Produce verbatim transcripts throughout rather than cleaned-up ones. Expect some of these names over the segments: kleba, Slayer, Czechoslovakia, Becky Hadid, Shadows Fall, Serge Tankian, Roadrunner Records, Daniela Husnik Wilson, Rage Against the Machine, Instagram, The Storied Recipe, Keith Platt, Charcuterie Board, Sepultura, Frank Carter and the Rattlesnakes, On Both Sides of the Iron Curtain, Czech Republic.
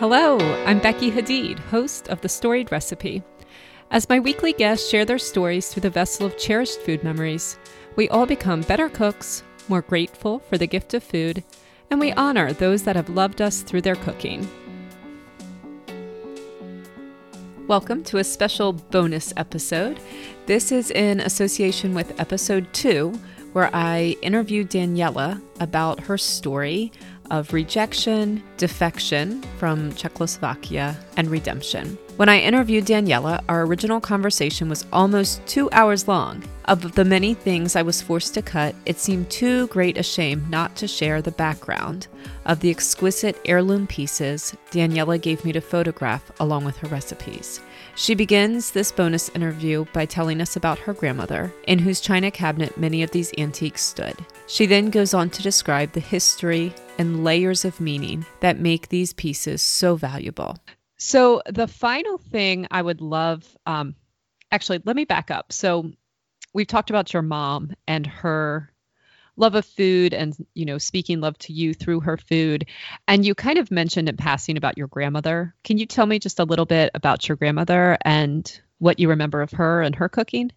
Hello, I'm Becky Hadid, host of The Storied Recipe. As my weekly guests share their stories through the vessel of cherished food memories, we all become better cooks, more grateful for the gift of food, and we honor those that have loved us through their cooking. Welcome to a special bonus episode. This is in association with episode two, where I interviewed Daniela about her story of rejection, defection from Czechoslovakia, and redemption. When I interviewed Daniela, our original conversation was almost two hours long. Of the many things I was forced to cut, it seemed too great a shame not to share the background of the exquisite heirloom pieces Daniela gave me to photograph along with her recipes. She begins this bonus interview by telling us about her grandmother, in whose china cabinet many of these antiques stood. She then goes on to describe the history and layers of meaning that make these pieces so valuable. So the final thing I would love, um, actually, let me back up. So we've talked about your mom and her love of food and, you know, speaking love to you through her food. And you kind of mentioned in passing about your grandmother. Can you tell me just a little bit about your grandmother and what you remember of her and her cooking?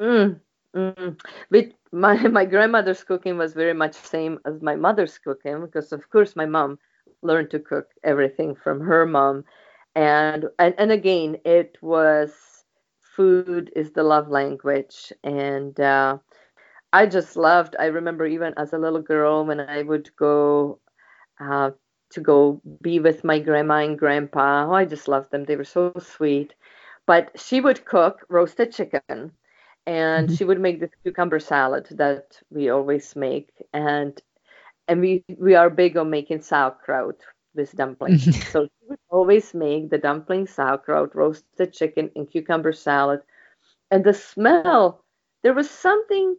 Mm, mm. But my, my grandmother's cooking was very much the same as my mother's cooking, because, of course, my mom learned to cook everything from her mom. And, and and again, it was food is the love language. And uh, I just loved, I remember even as a little girl when I would go uh, to go be with my grandma and grandpa, oh, I just loved them. They were so sweet. But she would cook roasted chicken, and mm-hmm. she would make this cucumber salad that we always make. And And we, we are big on making sauerkraut with dumplings. Mm-hmm. So we always make the dumpling sauerkraut, roasted chicken, and cucumber salad. And the smell, there was something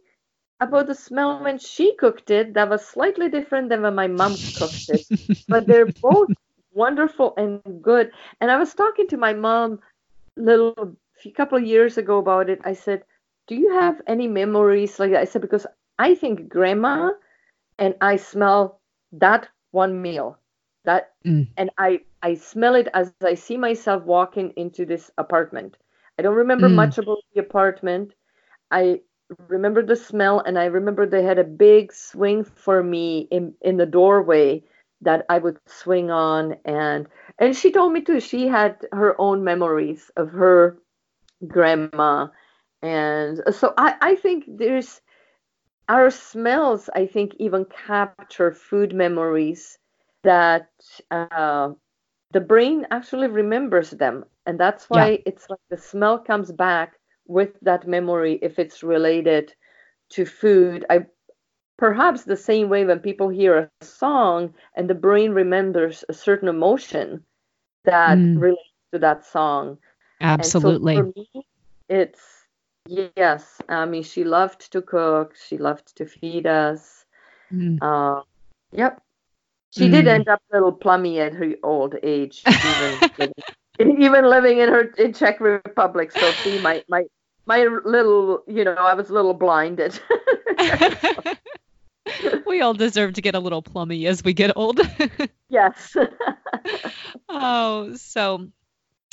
about the smell when she cooked it that was slightly different than when my mom cooked it. But they're both wonderful and good. And I was talking to my mom a little a couple of years ago about it. I said, do you have any memories like that? I said, because I think grandma... and I smell that one meal, that, mm. and I, I smell it as I see myself walking into this apartment. I don't remember mm. much about the apartment. I remember the smell, and I remember they had a big swing for me in, in the doorway that I would swing on. And, and she told me too, she had her own memories of her grandma. And so I, I think there's, our smells, I think, even capture food memories that uh, the brain actually remembers them. And that's why yeah. it's like the smell comes back with that memory if it's related to food. I perhaps the same way when people hear a song and the brain remembers a certain emotion that mm. relates to that song. Absolutely. And so for me, it's yes. I mean, she loved to cook. She loved to feed us. Mm. Uh, yep. She mm. did end up a little plummy at her old age, even, even living in her in Czech Republic. So see, my, my, my little, you know, I was a little blinded. We all deserve to get a little plummy as we get old. Yes. Oh, so...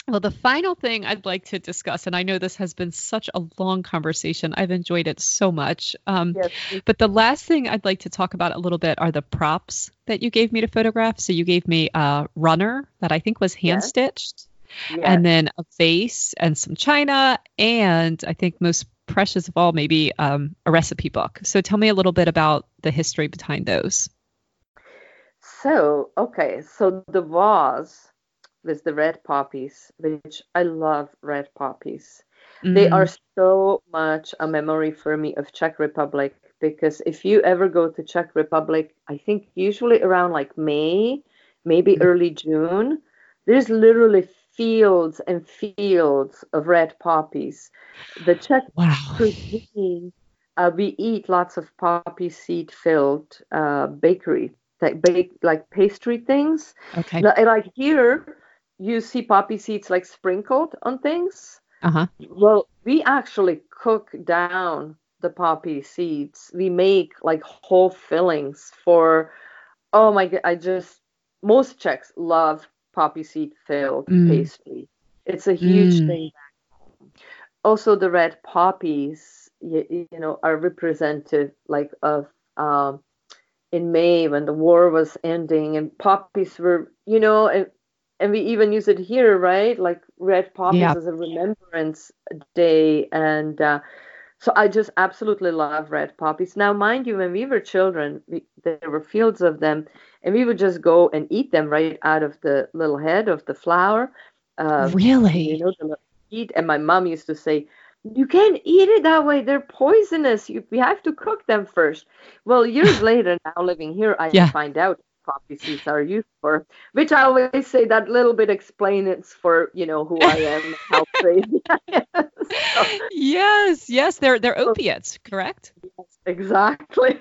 Well, the final thing I'd like to discuss, and I know this has been such a long conversation. I've enjoyed it so much. Um, yes. But the last thing I'd like to talk about a little bit are the props that you gave me to photograph. So you gave me a runner that I think was hand-stitched, yes. Yes. and then a vase and some china, and I think most precious of all, maybe um, a recipe book. So tell me a little bit about the history behind those. So, okay, so the vase... with the red poppies, which I love red poppies. Mm. They are so much a memory for me of Czech Republic, because if you ever go to Czech Republic, I think usually around like May, maybe mm. early June, there's literally fields and fields of red poppies. The Czech wow. cuisine, uh, we eat lots of poppy seed filled uh, bakery, like, bake, like pastry things. Okay. Like here, you see poppy seeds like sprinkled on things. Uh-huh. Well, we actually cook down the poppy seeds. We make like whole fillings for, oh my God, I just, most Czechs love poppy seed filled mm. pastry. It's a huge mm. thing. Also, the red poppies, you, you know, are representative, like, of um, in May when the war was ending, and poppies were, you know, and, and we even use it here, right? Like red poppies yeah. as a remembrance day. And uh, so I just absolutely love red poppies. Now, mind you, when we were children, we, there were fields of them, and we would just go and eat them right out of the little head of the flower. Um, really? You know, the, and my mom used to say, you can't eat it that way. They're poisonous. You, we have to cook them first. Well, years later, now living here, I yeah. find out poppy seeds are used for, which I always say that little bit explains it for, you know, who I am, how crazy I am. So, yes, yes, they're they're opiates, correct? Yes, exactly.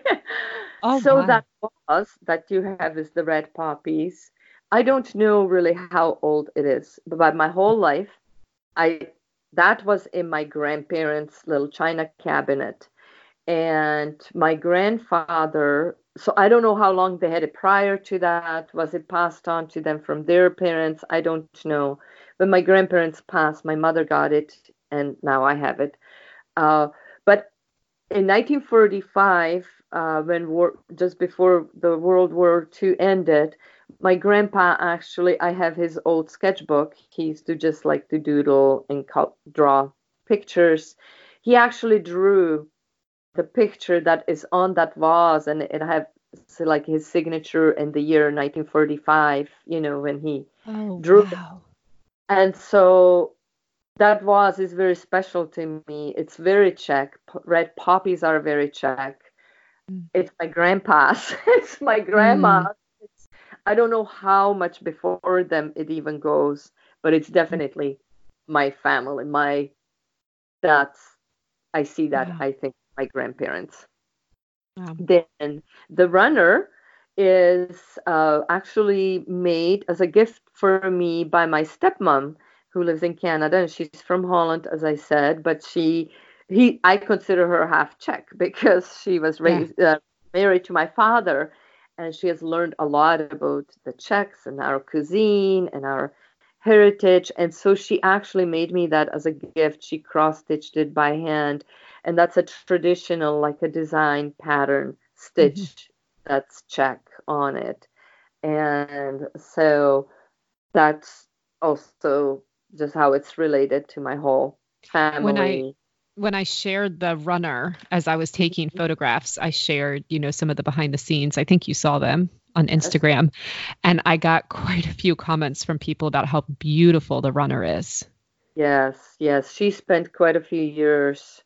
Oh, so wow. that was that you have is the red poppies. I don't know really how old it is, but my whole life, I that was in my grandparents' little china cabinet, and my grandfather, so I don't know how long they had it prior to that. Was it passed on to them from their parents? I don't know. When my grandparents passed, my mother got it, and now I have it. Uh, but in nineteen forty-five, uh, when war, just before the World War Two ended, my grandpa, actually, I have his old sketchbook. He used to just like to doodle and co- draw pictures. He actually drew the picture that is on that vase, and it had so, like, his signature and the year nineteen forty-five, you know, when he oh, drew wow. it. And so that vase is very special to me. It's very Czech. Red poppies are very Czech. Mm. It's my grandpa's. It's my grandma's. Mm. I don't know how much before them it even goes, but it's definitely my family. My, that's, I see that, yeah. I think, my grandparents. Wow. Then the runner is uh, actually made as a gift for me by my stepmom, who lives in Canada, and she's from Holland, as I said, but she, he, I consider her half Czech because she was raised, yeah. uh, married to my father. And she has learned a lot about the Czechs and our cuisine and our heritage. And so she actually made me that as a gift. She cross-stitched it by hand. And that's a traditional, like a design pattern stitch mm-hmm. that's Czech on it. And so that's also just how it's related to my whole family. When I- When I shared the runner, as I was taking photographs, I shared, you know, some of the behind the scenes. I think you saw them on Instagram. And I got quite a few comments from people about how beautiful the runner is. Yes, yes. She spent quite a few years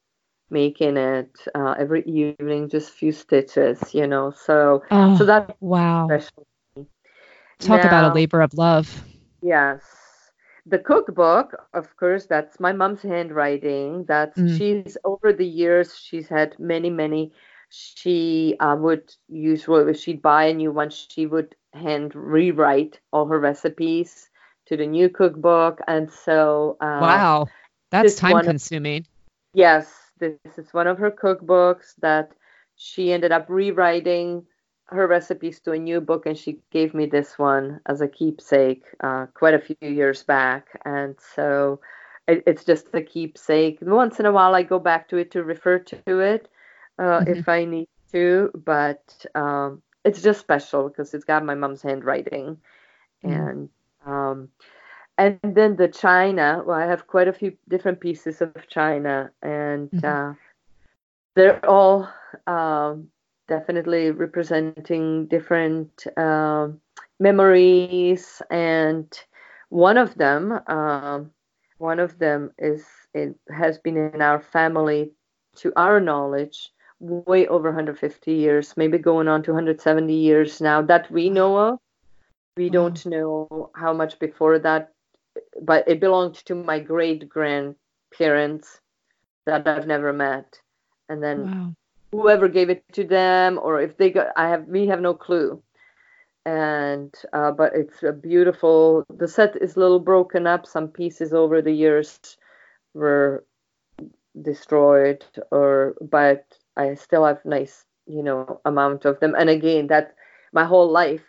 making it uh, every evening, just a few stitches, you know. So, oh, so that's wow. special. Talk now, about a labor of love. Yes. The cookbook, of course, that's my mom's handwriting. That's mm. she's over the years, she's had many, many. She uh, would usually, if she'd buy a new one, she would hand rewrite all her recipes to the new cookbook. And so, uh, wow, that's time consuming. Of, yes, this is one of her cookbooks that she ended up rewriting her recipes to a new book, and she gave me this one as a keepsake uh, quite a few years back. And so it, it's just a keepsake. Once in a while I go back to it to refer to it uh, mm-hmm. if I need to, but um, it's just special because it's got my mom's handwriting. Mm. And um, and then the china, well, I have quite a few different pieces of china, and mm-hmm. uh, they're all um, definitely representing different uh, memories. And one of them, uh, one of them is, it has been in our family, to our knowledge, way over one hundred fifty years, maybe going on to one hundred seventy years now that we know of. We don't know how much before that, but it belonged to my great grandparents that I've never met. And then wow. whoever gave it to them, or if they got, I have, we have no clue. And, uh, but it's a beautiful, the set is a little broken up. Some pieces over the years were destroyed, or, but I still have nice, you know, amount of them. And again, that my whole life,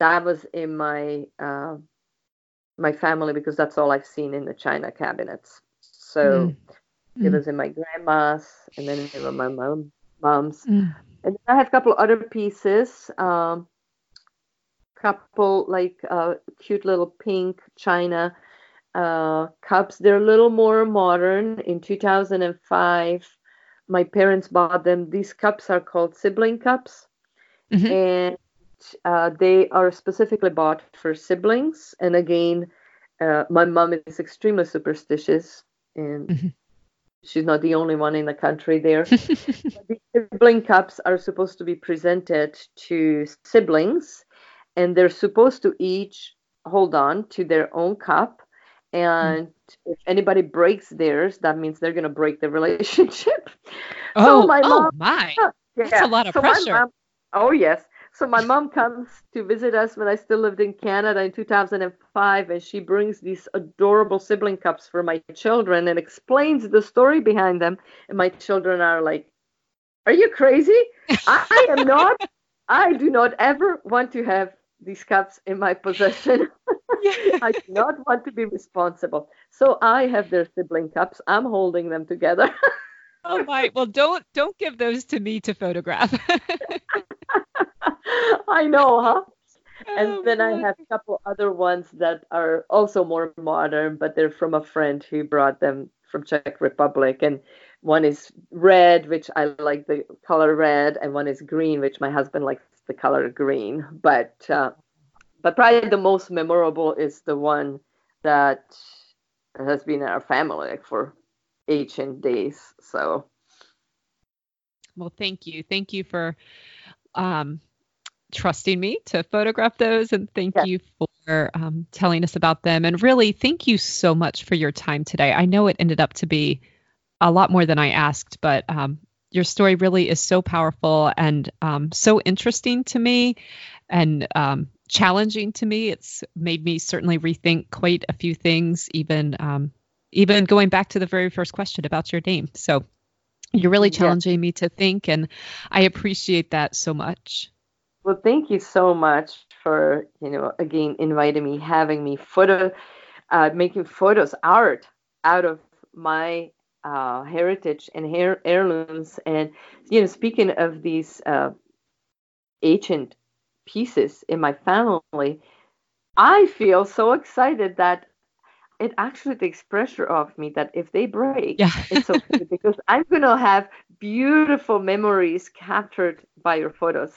that was in my, uh, my family, because that's all I've seen in the china cabinets. So mm. it mm. was in my grandma's, and then it was in my mom, mom's. Mm. And then I had a couple other pieces, um, couple like uh, cute little pink china uh, cups. They're a little more modern. In two thousand five, my parents bought them. These cups are called sibling cups. Mm-hmm. And uh, they are specifically bought for siblings. And again, uh, my mom is extremely superstitious, and mm-hmm. she's not the only one in the country there. The sibling cups are supposed to be presented to siblings, and they're supposed to each hold on to their own cup. And mm-hmm. if anybody breaks theirs, that means they're going to break the relationship. Oh, so my, oh mom, my. Yeah. That's a lot of so pressure. Mom, oh, yes. So my mom comes to visit us when I still lived in Canada in two thousand five, and she brings these adorable sibling cups for my children and explains the story behind them. And my children are like, are you crazy? I am not. I do not ever want to have these cups in my possession. I do not want to be responsible. So I have their sibling cups. I'm holding them together. Oh my, well, don't don't give those to me to photograph. I know, huh? And oh, then I have a couple other ones that are also more modern, but they're from a friend who brought them from Czech Republic. And one is red, which I like the color red, and one is green, which my husband likes the color green. But uh, but probably the most memorable is the one that has been in our family like, for ancient days. So, well, thank you, thank you for um, trusting me to photograph those, and thank yeah. you for. Um, telling us about them. And really, thank you so much for your time today. I know it ended up to be a lot more than I asked, but um, your story really is so powerful and um, so interesting to me and um, challenging to me. It's made me certainly rethink quite a few things, even um, even going back to the very first question about your name. So you're really challenging yeah. me to think, and I appreciate that so much. Well, thank you so much for, you know, again, inviting me, having me photo, uh, making photos, art out of my uh, heritage and hair, heirlooms. And, you know, speaking of these uh, ancient pieces in my family, I feel so excited that it actually takes pressure off me that if they break, yeah. it's okay because I'm going to have beautiful memories captured by your photos.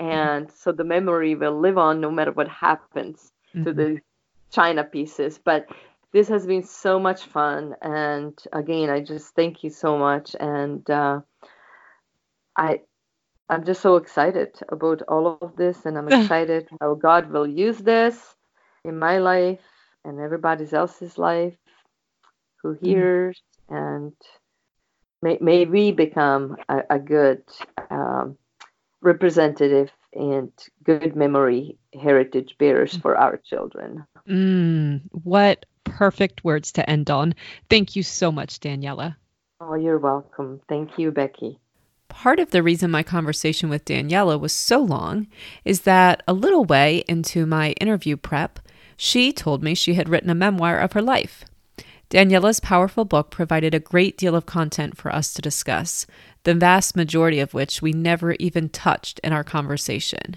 And so the memory will live on no matter what happens mm-hmm. to the china pieces. But this has been so much fun. And again, I just thank you so much. And uh, I, I'm just so excited about all of this. And I'm excited how God will use this in my life and everybody else's life who hears. Mm-hmm. And may, may we become a, a good... Um, representative and good memory heritage bearers for our children. Mm, what perfect words to end on. Thank you so much, Daniela. Oh, you're welcome. Thank you, Becky. Part of the reason my conversation with Daniela was so long is that a little way into my interview prep, she told me she had written a memoir of her life. Daniela's powerful book provided a great deal of content for us to discuss, the vast majority of which we never even touched in our conversation.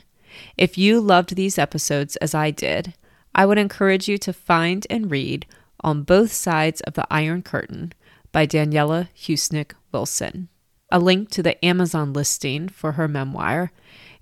If you loved these episodes as I did, I would encourage you to find and read On Both Sides of the Iron Curtain by Daniela Husnik Wilson. A link to the Amazon listing for her memoir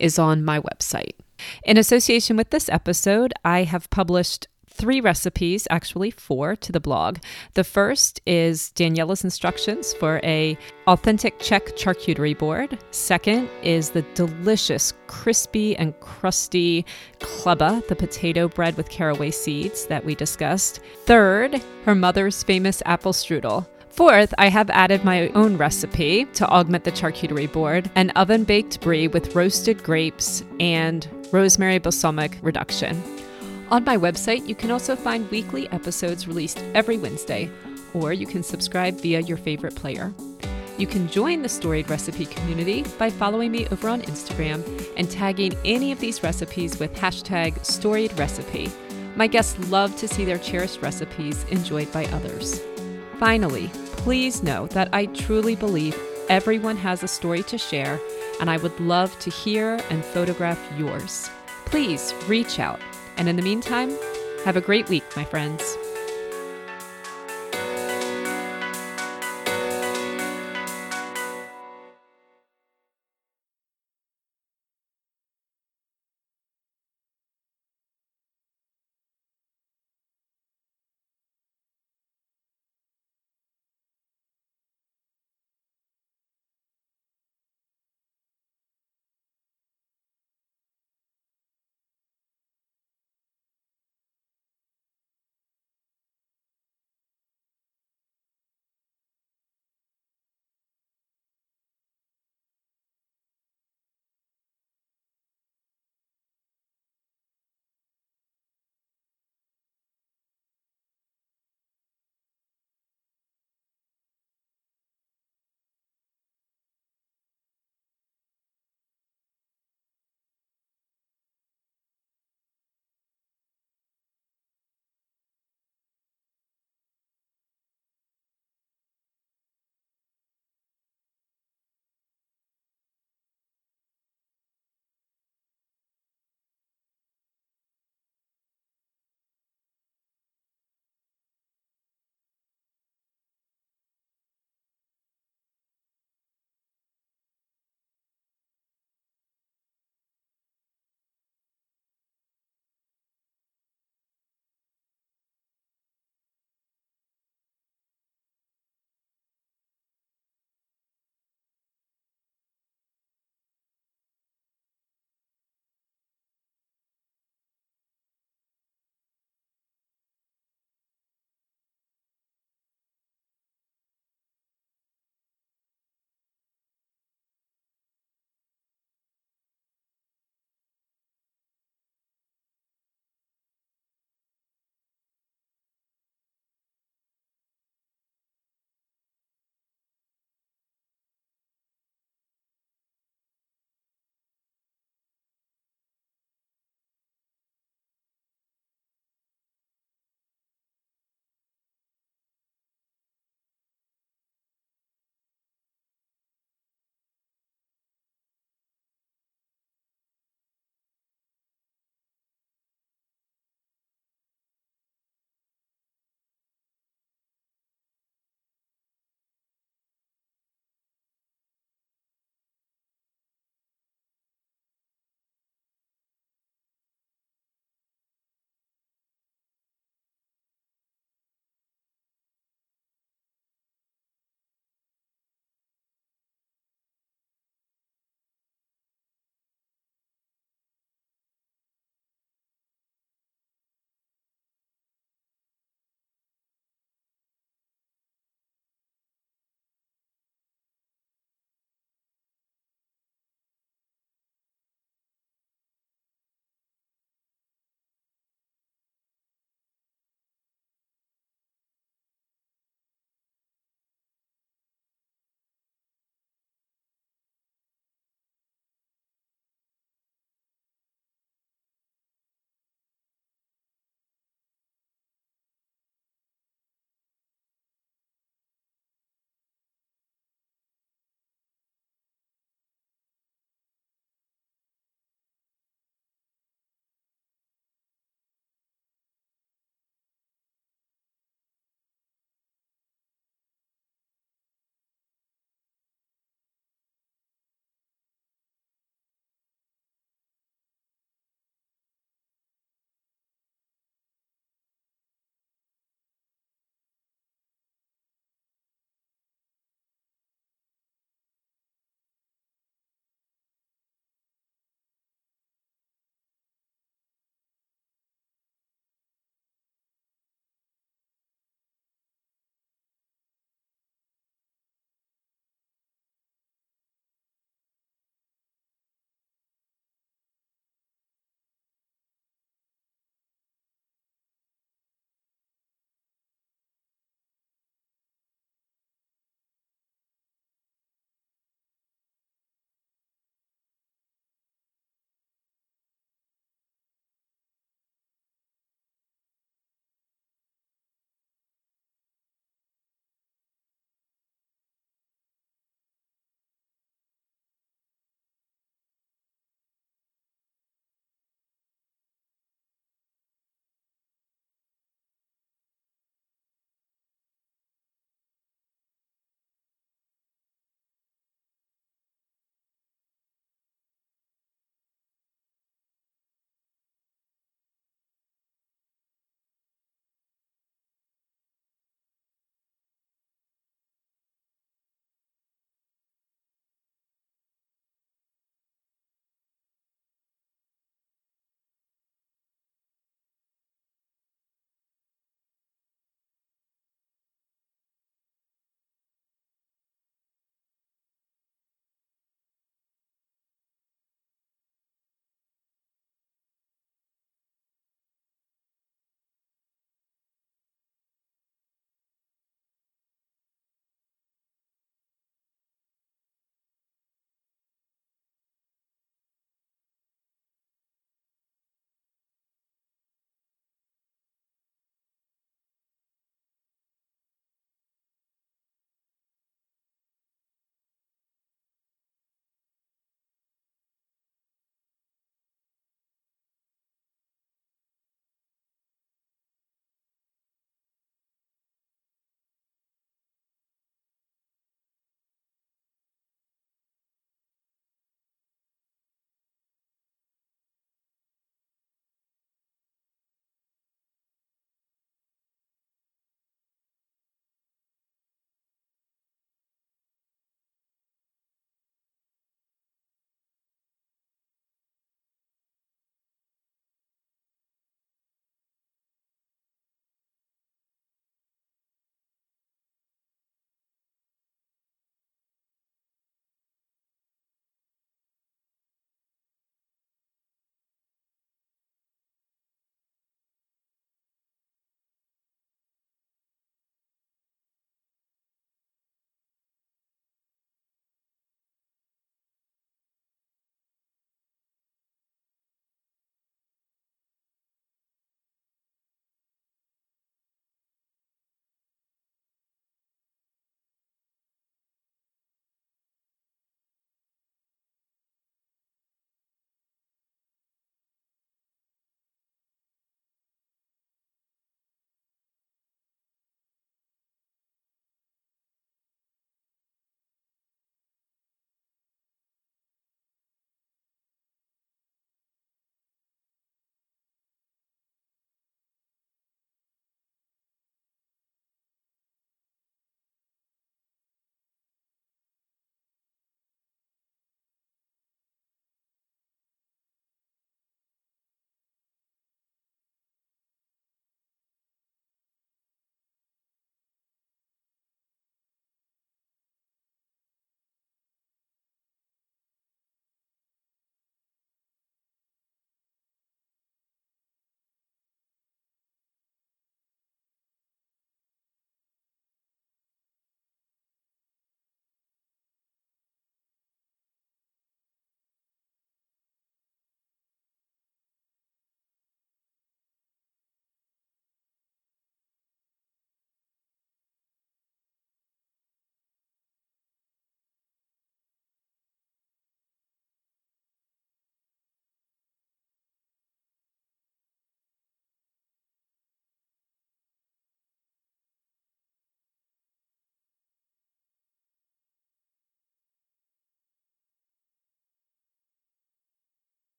is on my website. In association with this episode, I have published Three recipes, actually four, to the blog. The first is Daniela's instructions for a authentic Czech charcuterie board. Second is the delicious, crispy and crusty kleba, the potato bread with caraway seeds that we discussed. Third, her mother's famous apple strudel. Fourth, I have added my own recipe to augment the charcuterie board, an oven-baked brie with roasted grapes and rosemary balsamic reduction. On my website, you can also find weekly episodes released every Wednesday, or you can subscribe via your favorite player. You can join the Storied Recipe community by following me over on Instagram and tagging any of these recipes with hashtag Storied Recipe. My guests love to see their cherished recipes enjoyed by others. Finally, please know that I truly believe everyone has a story to share, and I would love to hear and photograph yours. Please reach out. And in the meantime, have a great week, my friends.